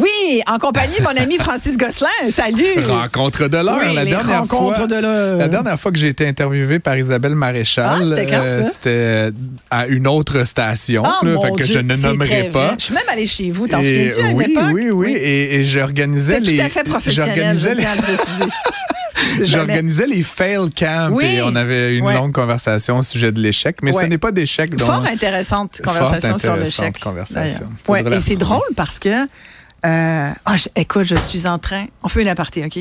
Oui, en compagnie de mon ami Francis Gosselin. Salut! Rencontre de l'heure. Oui, la dernière fois que j'ai été interviewé par Isabelle Maréchal, c'était quand, ça? C'était à une autre station, je ne nommerai pas. Vrai. Je suis même allée chez vous, t'en souviens-tu à l'époque? Oui. Et j'organisais les... Tout à fait professionnel, je tiens à le préciser. J'organisais les fail camps et on avait une longue conversation au sujet de l'échec, mais ce n'est pas d'échec. Donc... Fort intéressante conversation sur l'échec. Ouais. Et c'est drôle parce que... écoute, je suis en train... On fait une aparté, OK?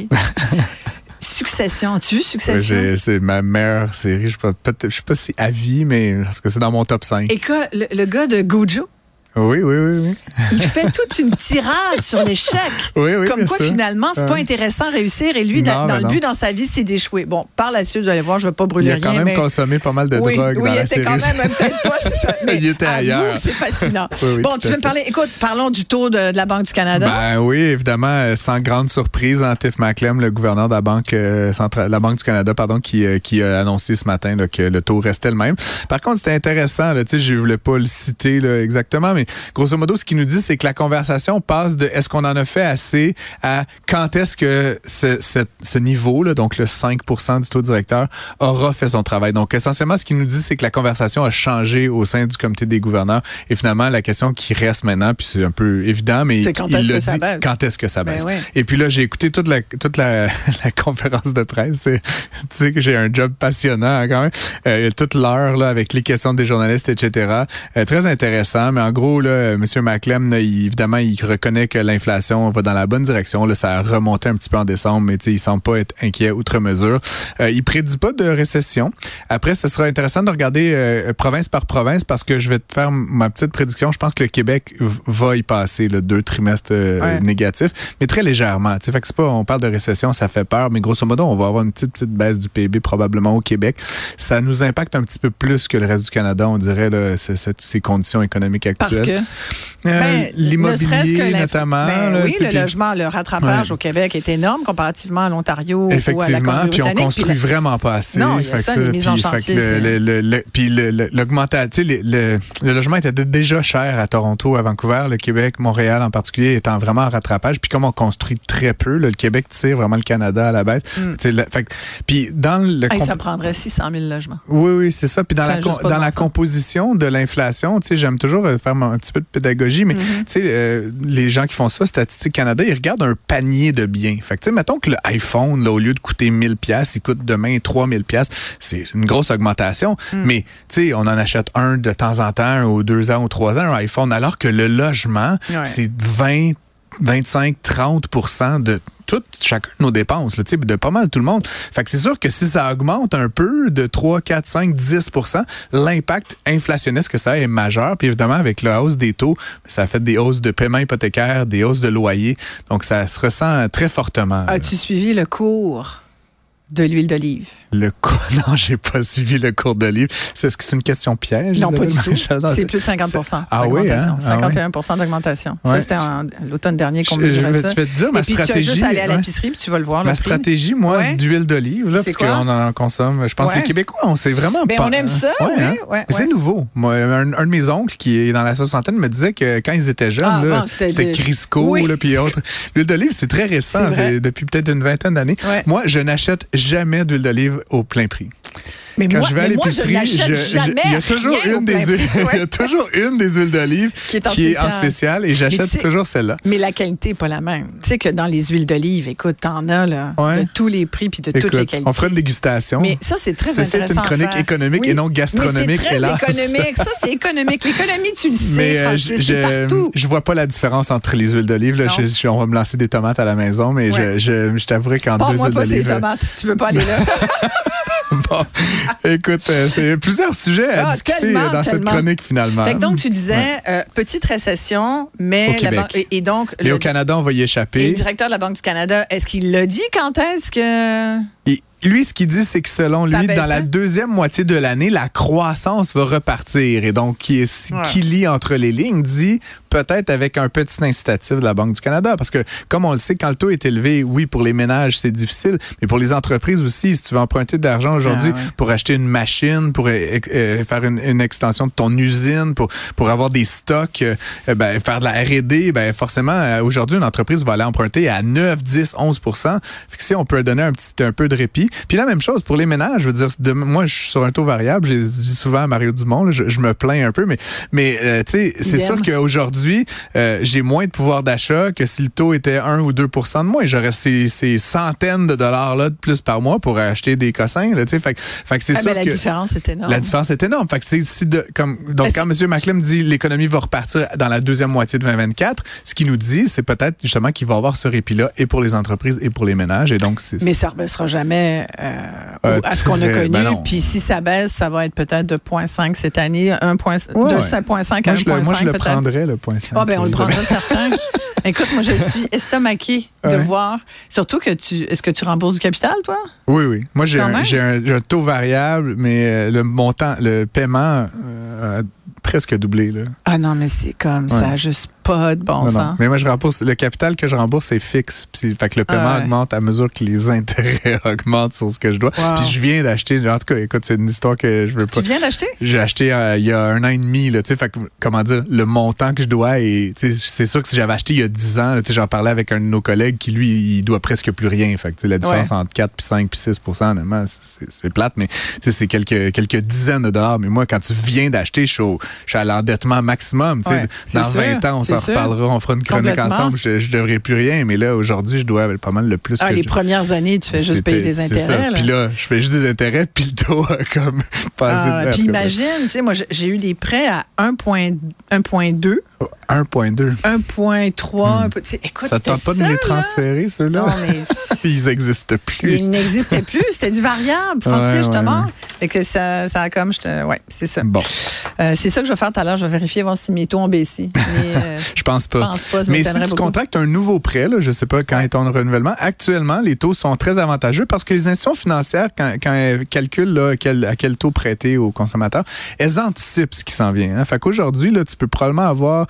Succession. As-tu vu Succession? C'est ma meilleure série. Je ne sais pas si à vie, mais parce que c'est dans mon top 5. Écoute, le gars de Gojo... Oui. Il fait toute une tirade sur l'échec. Oui, comme quoi, finalement, c'est pas intéressant à réussir. Et lui, le but dans sa vie, c'est d'échouer. Bon, par la suite, vous allez voir, je ne vais pas brûler rien. Il a quand même consommé pas mal de drogue dans la série. Oui, il était quand même, peut-être pas, c'est ça. Mais il était ailleurs. C'est fascinant. Bon, tu veux me parler, écoute, parlons du taux de la Banque du Canada. Ben oui, évidemment, sans grande surprise, Tiff Macklem, le gouverneur de la Banque du Canada, qui a annoncé ce matin que le taux restait le même. Par contre, c'était intéressant. Je ne voulais pas le citer exactement, mais grosso modo, ce qu'il nous dit, c'est que la conversation passe de est-ce qu'on en a fait assez à quand est-ce que ce niveau-là, donc le 5% du taux directeur, aura fait son travail. Donc, essentiellement, ce qu'il nous dit, c'est que la conversation a changé au sein du comité des gouverneurs. Et finalement, la question qui reste maintenant, puis c'est un peu évident, mais quand est-ce que ça baisse? Ouais. Et puis là, j'ai écouté toute la conférence de presse. Tu sais que j'ai un job passionnant quand même. Toute l'heure là, avec les questions des journalistes, etc. Très intéressant, mais en gros, M. Macklem, évidemment, il reconnaît que l'inflation va dans la bonne direction. Là, ça a remonté un petit peu en décembre, mais il ne semble pas être inquiet outre mesure. Il ne prédit pas de récession. Après, ce sera intéressant de regarder province par province parce que je vais te faire ma petite prédiction. Je pense que le Québec va y passer deux trimestres négatifs, mais très légèrement. Fait que on parle de récession, ça fait peur, mais grosso modo, on va avoir une petite baisse du PIB probablement au Québec. Ça nous impacte un petit peu plus que le reste du Canada, on dirait, ces conditions économiques actuelles. Parce que l'immobilier, notamment. Le logement, le rattrapage au Québec est énorme comparativement à l'Ontario ou à la Colombie-Britannique. Puis on construit vraiment pas assez. Non, il y a les mises en chantier. Puis l'augmentation, le logement était déjà cher à Toronto, à Vancouver, le Québec, Montréal en particulier, étant vraiment en rattrapage. Puis comme on construit très peu, le Québec tire vraiment le Canada à la baisse. Puis ça prendrait 600 000 logements. Oui, c'est ça. Puis dans la composition de l'inflation, j'aime toujours faire un petit peu de pédagogie, mais les gens qui font ça, Statistique Canada, ils regardent un panier de biens. Fait que, mettons que l'iPhone, au lieu de coûter 1000$, il coûte demain 3000$. C'est une grosse augmentation, mais on en achète un de temps en temps, un ou 2 ans ou 3 ans, un iPhone, alors que le logement, c'est 20, 25, 30% de... chacune de nos dépenses, de pas mal tout le monde. Fait que c'est sûr que si ça augmente un peu de 3, 4, 5, 10%, l'impact inflationniste que ça a est majeur. Puis évidemment, avec la hausse des taux, ça a fait des hausses de paiement hypothécaire, des hausses de loyer. Donc, ça se ressent très fortement. As-tu suivi le cours de l'huile d'olive? Non, j'ai pas suivi le cours d'olive. Est-ce que c'est une question piège? Non, pas du tout. C'est plus de 50 d'augmentation. 51 d'augmentation. Ouais. Ça, c'était l'automne dernier qu'on mesurait ça. Tu vas te dire, ma stratégie... tu vas juste aller à l'épicerie puis tu vas le voir. Ma stratégie, moi, d'huile d'olive, parce qu'on en consomme. Je pense que les Québécois, on sait vraiment pas. On aime ça, c'est nouveau. Moi, un de mes oncles qui est dans la soixantaine me disait que quand ils étaient jeunes, c'était Crisco puis autres. L'huile d'olive, c'est très récent. C'est depuis peut-être une vingtaine d'années. Moi, je n'achète jamais d'huile d'olive au plein prix. Mais quand je vais à l'épicerie, il y a toujours une des huiles d'olive qui est en spécial et j'achète toujours celle-là. Mais la qualité n'est pas la même. Tu sais que dans les huiles d'olive, écoute, t'en as de tous les prix puis de toutes les qualités. On fera une dégustation. Mais ça, c'est très intéressant. C'est une chronique économique et non gastronomique. C'est très économique. Ça, c'est économique. L'économie, tu le sais, Francis, c'est partout. Je ne vois pas la différence entre les huiles d'olive. On va me lancer des tomates à la maison, mais je t'avouerai qu'en deux huiles d'olive... Tu veux pas aller là? Bon, écoute, c'est plusieurs sujets à discuter dans cette chronique, finalement. Fait que donc, tu disais, petite récession, mais... au Canada, on va y échapper. Et le directeur de la Banque du Canada, est-ce qu'il l'a dit quand est-ce que... Lui, ce qu'il dit, c'est que selon lui, dans la deuxième moitié de l'année, la croissance va repartir. Et donc, qui lit entre les lignes dit peut-être avec un petit incitatif de la Banque du Canada. Parce que, comme on le sait, quand le taux est élevé, oui, pour les ménages, c'est difficile. Mais pour les entreprises aussi, si tu veux emprunter de l'argent aujourd'hui pour acheter une machine, pour faire une extension de ton usine, pour avoir des stocks, faire de la R&D, forcément, aujourd'hui, une entreprise va aller emprunter à 9, 10, 11 %. Fait que si on peut donner un peu de répit. Puis la même chose pour les ménages. Je veux dire, moi, je suis sur un taux variable. J'ai dit souvent à Mario Dumont, là, je me plains un peu, mais tu sais, c'est sûr qu'aujourd'hui, j'ai moins de pouvoir d'achat que si le taux était 1 ou 2 % de moins. J'aurais ces centaines de dollars-là de plus par mois pour acheter des cossins. Là, fait que c'est sûr que la différence est énorme. La différence est énorme. Fait que quand M. Macklem dit l'économie va repartir dans la deuxième moitié de 2024, ce qu'il nous dit, c'est peut-être justement qu'il va avoir ce répit-là et pour les entreprises et pour les ménages. Et donc, mais ça ne sera jamais à ce qu'on a connu. Puis si ça baisse, ça va être peut-être de 0,5 cette année, 1,5 à 1,5. Moi, je le prendrais, le 0,5. Ah, on le prendrait certain. Écoute, moi, je suis estomaquée de voir. Surtout que est-ce que tu rembourses du capital, toi? Oui. Moi, j'ai un taux variable, mais le paiement presque doublé. Là. Ah non, mais c'est comme ça n'a juste pas de bon sens. Non. Mais moi, je rembourse. Le capital que je rembourse est fixe. Fait que le paiement augmente à mesure que les intérêts augmentent sur ce que je dois. Wow. Puis je viens d'acheter. En tout cas, écoute, c'est une histoire que je veux pas. Tu viens d'acheter? J'ai acheté il y a 1 an et demi. Là, fait que, comment dire, le montant que je dois. C'est sûr que si j'avais acheté il y a 10 ans, là, j'en parlais avec un de nos collègues qui, lui, il doit presque plus rien. Fait que, la différence entre 4 puis 5 puis 6 % honnêtement, c'est plate, mais c'est quelques dizaines de dollars. Mais moi, quand tu viens d'acheter, je suis à l'endettement maximum. Dans 20 ans, on s'en reparlera, on fera une chronique ensemble, je devrais plus rien. Mais là, aujourd'hui, je dois pas mal le plus que les premières années, tu fais juste payer des intérêts. Puis là, je fais juste des intérêts, puis le taux a comme passé. Puis imagine, moi, j'ai eu des prêts à 1,2. 1,2. 1,3. Écoute, ça ne tente pas de les transférer, ceux-là? Non, mais ils n'existent plus. Ils n'existaient plus. C'était du variable, Francis, justement. Fait que ça a comme... Oui, c'est ça. Bon. C'est ça que je vais faire tout à l'heure. Je vais vérifier, voir si mes taux ont baissé. Je pense pas. Mais si tu contractes un nouveau prêt, là, je ne sais pas quand est ton renouvellement, actuellement, les taux sont très avantageux parce que les institutions financières, quand elles calculent là, à quel taux prêter aux consommateurs, elles anticipent ce qui s'en vient. Fait qu'aujourd'hui, là, tu peux probablement avoir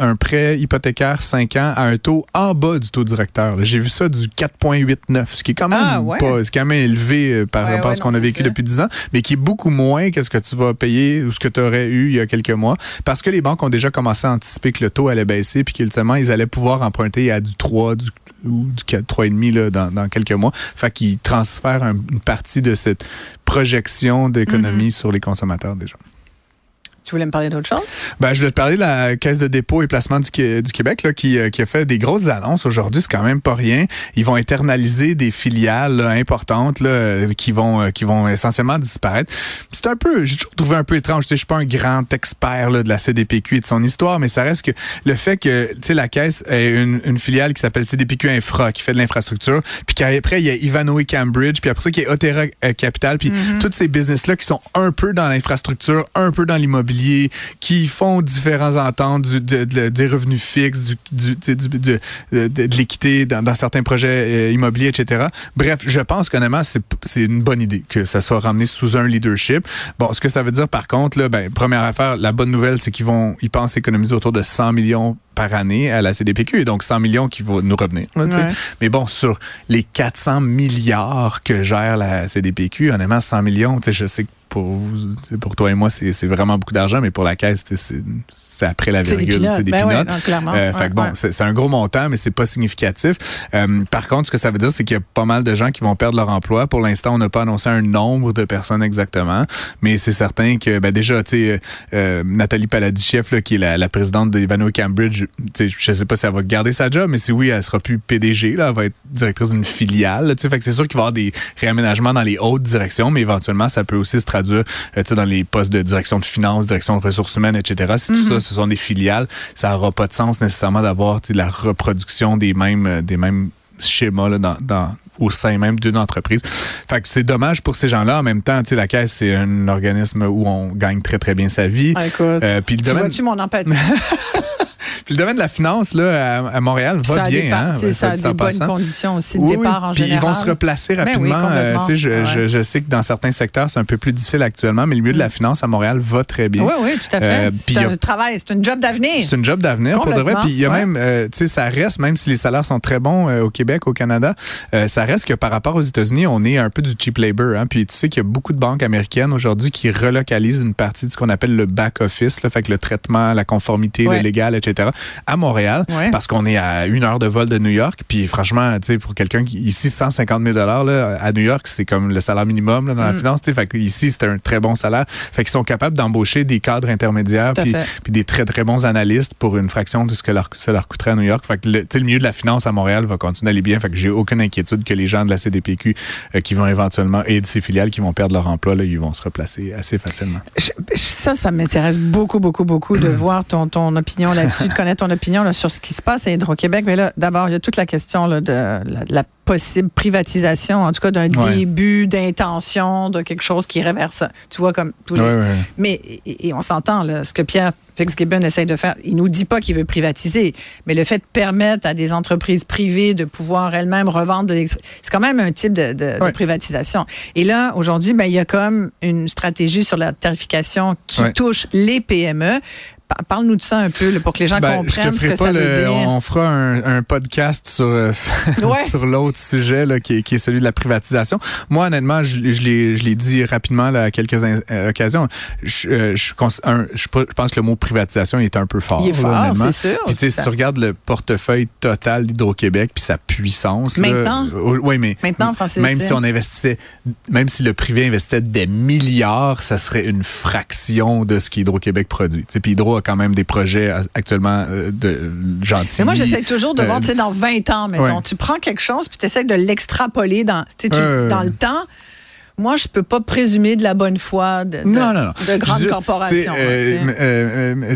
un prêt hypothécaire 5 ans à un taux en bas du taux directeur. Là. J'ai vu ça du 4,89, ce qui est quand même élevé par rapport à ce qu'on a vécu depuis 10 ans, mais qui est beaucoup moins que ce que tu vas payer ou ce que tu aurais eu il y a quelques mois, parce que les banques ont déjà commencé à anticiper que le taux allait baisser puis qu'ultimement, ils allaient pouvoir emprunter à du 3, du 4, 3,5 là, dans quelques mois. Fait qu'ils transfèrent une partie de cette projection d'économie sur les consommateurs déjà. Tu voulais me parler d'autre chose? Je voulais te parler de la Caisse de dépôt et placement du Québec là, qui a fait des grosses annonces aujourd'hui. C'est quand même pas rien. Ils vont internaliser des filiales là, importantes là, qui vont essentiellement disparaître. C'est un peu, j'ai toujours trouvé un peu étrange. Je suis pas un grand expert là, de la CDPQ et de son histoire, mais ça reste que le fait que la Caisse ait une filiale qui s'appelle CDPQ Infra, qui fait de l'infrastructure, puis qu'après, il y a Ivanhoe Cambridge, puis après ça, il y a Otera Capital, puis tous ces business-là qui sont un peu dans l'infrastructure, un peu dans l'immobilier, qui font différents ententes des revenus fixes, de l'équité dans certains projets immobiliers, etc. Bref, je pense qu'honnêtement, c'est une bonne idée que ça soit ramené sous un leadership. Bon, ce que ça veut dire par contre, là, première affaire, la bonne nouvelle, c'est ils pensent économiser autour de 100 millions par année à la CDPQ, et donc 100 millions qui vont nous revenir. Là, mais bon, sur les 400 milliards que gère la CDPQ, honnêtement, 100 millions, je sais que pour toi et moi, c'est vraiment beaucoup d'argent, mais pour la Caisse, c'est après la virgule, c'est des peanuts. C'est un gros montant, mais c'est pas significatif. Par contre, ce que ça veut dire, c'est qu'il y a pas mal de gens qui vont perdre leur emploi. Pour l'instant, on n'a pas annoncé un nombre de personnes exactement, mais c'est certain que déjà, Nathalie Paladichieff, là, qui est la présidente de Ivanhoe Cambridge, je sais pas si elle va garder sa job, mais si oui, elle sera plus PDG, là, elle va être directrice d'une filiale. Fait que c'est sûr qu'il va y avoir des réaménagements dans les hautes directions, mais éventuellement, ça peut aussi se traduire dans les postes de direction de finances, direction de ressources humaines, etc. Si tout ça, ce sont des filiales, ça n'aura pas de sens nécessairement d'avoir la reproduction des mêmes schémas là, au sein même d'une entreprise. Fait que c'est dommage pour ces gens-là. En même temps, la Caisse, c'est un organisme où on gagne très, très bien sa vie. Écoute, tu vois-tu mon empathie? Puis le domaine de la finance là, à Montréal va ça bien. Dépend, hein, ça a des bonnes conditions aussi de départ en général. Puis ils vont se replacer rapidement. Oui, je sais que dans certains secteurs, c'est un peu plus difficile actuellement, mais le milieu de la finance à Montréal va très bien. Oui, oui, tout à fait. C'est un travail, c'est une job d'avenir. C'est une job d'avenir pour de vrai. Puis il y a même, tu sais, ça reste, même si les salaires sont très bons au Québec, au Canada, ça reste que par rapport aux États-Unis, on est un peu du cheap labor. Hein, puis tu sais qu'il y a beaucoup de banques américaines aujourd'hui qui relocalisent une partie de ce qu'on appelle le back office, là, fait que le traitement, la conformité, le légal, etc. à Montréal, parce qu'on est à une heure de vol de New York. Puis franchement, tu sais, pour quelqu'un qui ici 150 000 $, à New York, c'est comme le salaire minimum là, dans la finance. Tu sais, fait qu'ici c'est un très bon salaire. Fait qu'ils sont capables d'embaucher des cadres intermédiaires puis des très très bons analystes pour une fraction de ce que ça leur coûterait à New York. Fait que le milieu de la finance à Montréal va continuer d'aller bien. Fait que j'ai aucune inquiétude que les gens de la CDPQ qui vont éventuellement et de ses filiales qui vont perdre leur emploi, là, ils vont se replacer assez facilement. Ça m'intéresse beaucoup de voir ton opinion là-dessus, de connaître ton opinion là, sur ce qui se passe à Hydro-Québec. Mais là, d'abord, il y a toute la question là, de la possible privatisation, en tout cas d'un début d'intention, de quelque chose qui réverse. Tu vois, comme tous les... Mais, et on s'entend, là, ce que Pierre Fitzgibbon essaie de faire, il nous dit pas qu'il veut privatiser, mais le fait de permettre à des entreprises privées de pouvoir elles-mêmes revendre de l'électricité, c'est quand même un type de privatisation. Et là, aujourd'hui, ben, il y a comme une stratégie sur la tarification qui touche les PME. Parle-nous de ça un peu là, pour que les gens comprennent ce que ça veut dire. On fera un podcast sur l'autre sujet là, qui est celui de la privatisation. Moi, honnêtement, je l'ai dit rapidement là, à quelques occasions. Je pense que le mot privatisation est un peu fort. Il est fort, là, c'est sûr. Puis tu sais, si tu regardes le portefeuille total d'Hydro-Québec puis sa puissance. Maintenant? Maintenant, Francis. Même si on investissait, même si le privé investissait des milliards, ça serait une fraction de ce qu'Hydro-Québec produit. Puis Hydro a quand même des projets actuellement de gentils. Mais moi, j'essaie toujours de voir, tu sais, dans 20 ans, mettons, tu prends quelque chose puis tu essaies de l'extrapoler dans le temps. Moi, je peux pas présumer de la bonne foi de grandes corporations.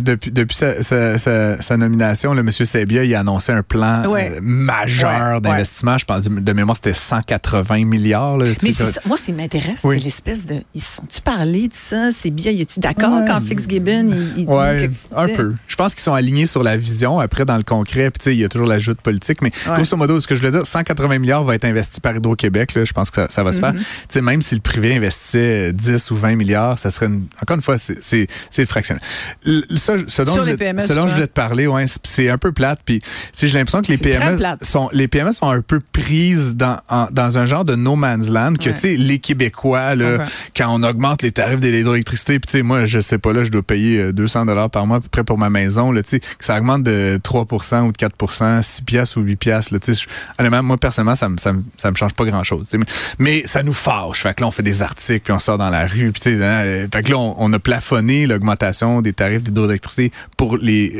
Depuis sa nomination, le monsieur Sébia, il a annoncé un plan majeur d'investissement. Je pense de mémoire, c'était 180 milliards. Là, mais moi, ce qui m'intéresse, c'est l'espèce de... Ils se sont-tu parlé de ça? Sébia, es-tu d'accord quand Fitzgibbon il dit que, un peu. Je pense qu'ils sont alignés sur la vision. Après, dans le concret, puis tu sais, il y a toujours l'ajout de politique. Mais grosso modo, ce que je voulais dire, 180 milliards va être investi par Hydro-Québec. Là, je pense que ça va se faire. Tu sais, même si le privé investissait 10 ou 20 milliards, ça serait encore une fois, c'est fractionnel. Ce dont je voulais te parler, c'est un peu plate. Puis, j'ai l'impression que les PME sont un peu prises dans un genre de no man's land que, tu sais, les Québécois, là, quand on augmente les tarifs de l'hydroélectricité, puis tu sais, moi, je sais pas, là, je dois payer 200 $ par mois à peu près pour ma maison, là, tu sais, que ça augmente de 3% ou de 4%, 6$ ou 8$, là, tu sais, honnêtement, moi, personnellement, ça me change pas grand-chose, mais ça nous fâche. Fait que là, on fait des articles, puis on sort dans la rue. Puis tu sais, fait que là, on a plafonné l'augmentation des tarifs d'hydroélectricité pour les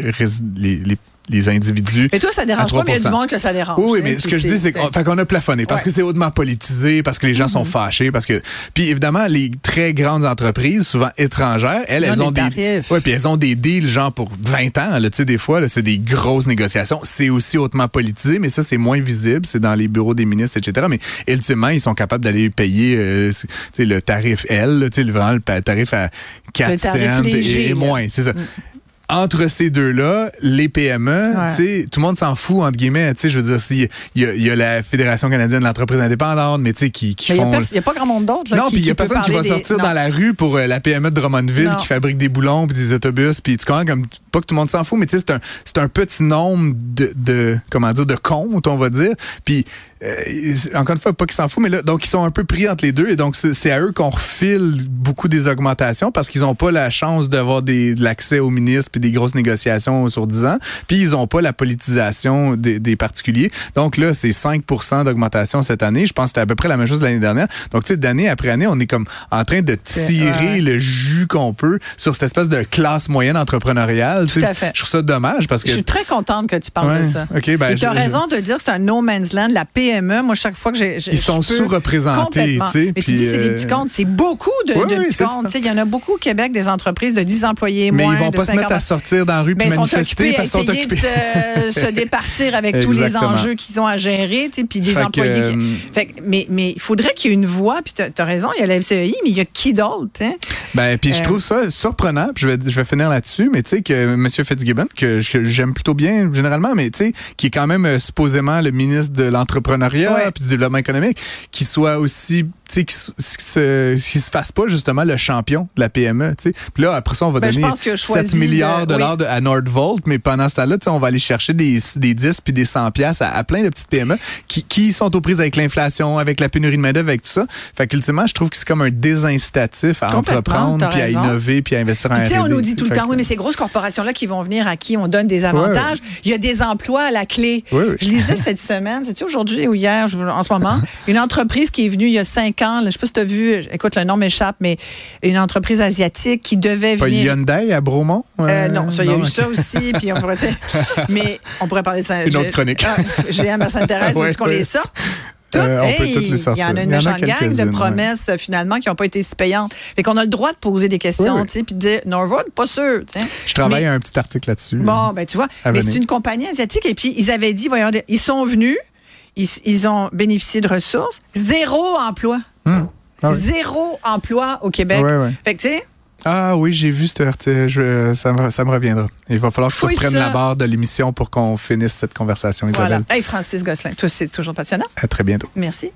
individus. Mais toi, ça dérange pas, mais il y a du monde que ça dérange. Oui, mais ce que je dis, c'est qu'on a plafonné parce que c'est hautement politisé, parce que les gens sont fâchés, parce que... Puis évidemment, les très grandes entreprises, souvent étrangères, elles ont des... Oui, puis elles ont des deals, genre, pour 20 ans. Tu sais, des fois, là, c'est des grosses négociations. C'est aussi hautement politisé, mais ça, c'est moins visible. C'est dans les bureaux des ministres, etc. Mais ultimement, ils sont capables d'aller payer tu sais, le tarif L, tu sais, vraiment le tarif à 4 cents et moins. C'est ça. Entre ces deux-là, les PME, tout le monde s'en fout, entre guillemets. Je veux dire, il y a la Fédération canadienne de l'entreprise indépendante, mais tu sais, qui font... Il n'y a pas grand monde d'autre. Non, puis il n'y a personne qui va sortir dans la rue pour la PME de Drummondville qui fabrique des boulons puis des autobus. Puis tu comprends, comme, pas que tout le monde s'en fout, mais tu sais, c'est un petit nombre de comptes, on va dire. Puis, encore une fois, pas qu'ils s'en foutent, mais là, donc ils sont un peu pris entre les deux. Et donc, c'est à eux qu'on refile beaucoup des augmentations parce qu'ils n'ont pas la chance d'avoir de l'accès aux ministres puis des grosses négociations sur 10 ans. Puis, ils n'ont pas la politisation des particuliers. Donc, là, c'est 5% d'augmentation cette année. Je pense que c'était à peu près la même chose de l'année dernière. Donc, tu sais, d'année après année, on est comme en train de tirer le jus qu'on peut sur cette espèce de classe moyenne entrepreneuriale. Tout à fait. Je trouve ça dommage parce que... Je suis très contente que tu parles de ça. Okay, ben, tu as raison de dire que c'est un no man's land, la PME. Moi, chaque fois que j'ai... Ils sont sous-représentés. Mais tu dis, c'est des petits comptes. C'est beaucoup de petits comptes. Il y en a beaucoup au Québec, des entreprises de 10 employés et moins. Mais ils vont pas se mettre à sortir dans la rue et manifester parce qu'ils sont occupés. De se départir avec tous les enjeux qu'ils ont à gérer. Puis des employés... Mais il faudrait qu'il y ait une voix. Puis tu as raison, il y a la FCEI, mais il y a qui d'autre? Ben, puis je trouve ça surprenant, puis je vais finir là-dessus, mais tu sais que M. Fitzgibbon, que j'aime plutôt bien généralement, mais tu sais, qui est quand même supposément le ministre de l'entrepreneuriat puis du développement économique, qui soit aussi, tu sais, qui se fasse pas justement le champion de la PME, tu sais. Puis là, après ça, on va donner 7 milliards de dollars à NordVolt, mais pendant ce temps-là, tu sais, on va aller chercher des 10 puis des 100 piastres à plein de petites PME qui sont aux prises avec l'inflation, avec la pénurie de main-d'œuvre, avec tout ça. Fait qu'ultimement, je trouve que c'est comme un désincitatif à entreprendre, puis à innover, puis à investir en R&D. Tu sais, on nous dit tout le temps, oui, mais ces grosses corporations-là qui vont venir, à qui on donne des avantages, il y a des emplois à la clé. Oui, oui. Je lisais cette semaine, c'est-tu aujourd'hui ou hier, en ce moment, une entreprise qui est venue il y a 5 ans, là, je sais pas si tu as vu, écoute, le nom m'échappe, mais une entreprise asiatique qui devait venir... Pas Hyundai à Bromont? Non, ça, il y a eu ça aussi, puis on pourrait... mais on pourrait parler de ça... Une autre chronique. Julien Marcin-Thérèse, est-ce qu'on les sort? Il y en a une méchante gang de promesses finalement qui n'ont pas été si payantes. Fait qu'on a le droit de poser des questions, tu sais, puis de dire NordVolt, pas sûr. T'sais. Je travaille un petit article là-dessus. Bon, ben tu vois, mais c'est une compagnie asiatique et puis ils avaient dit, voyons, ils sont venus, ils ont bénéficié de ressources, 0 emploi. Ah oui. 0 emploi au Québec. Fait que tu sais. Ah oui, j'ai vu cet article. Ça me reviendra. Il va falloir que tu reprennes la barre de l'émission pour qu'on finisse cette conversation, Isabelle. Voilà. Hey, Francis Gosselin, toi, c'est toujours passionnant. À très bientôt. Merci.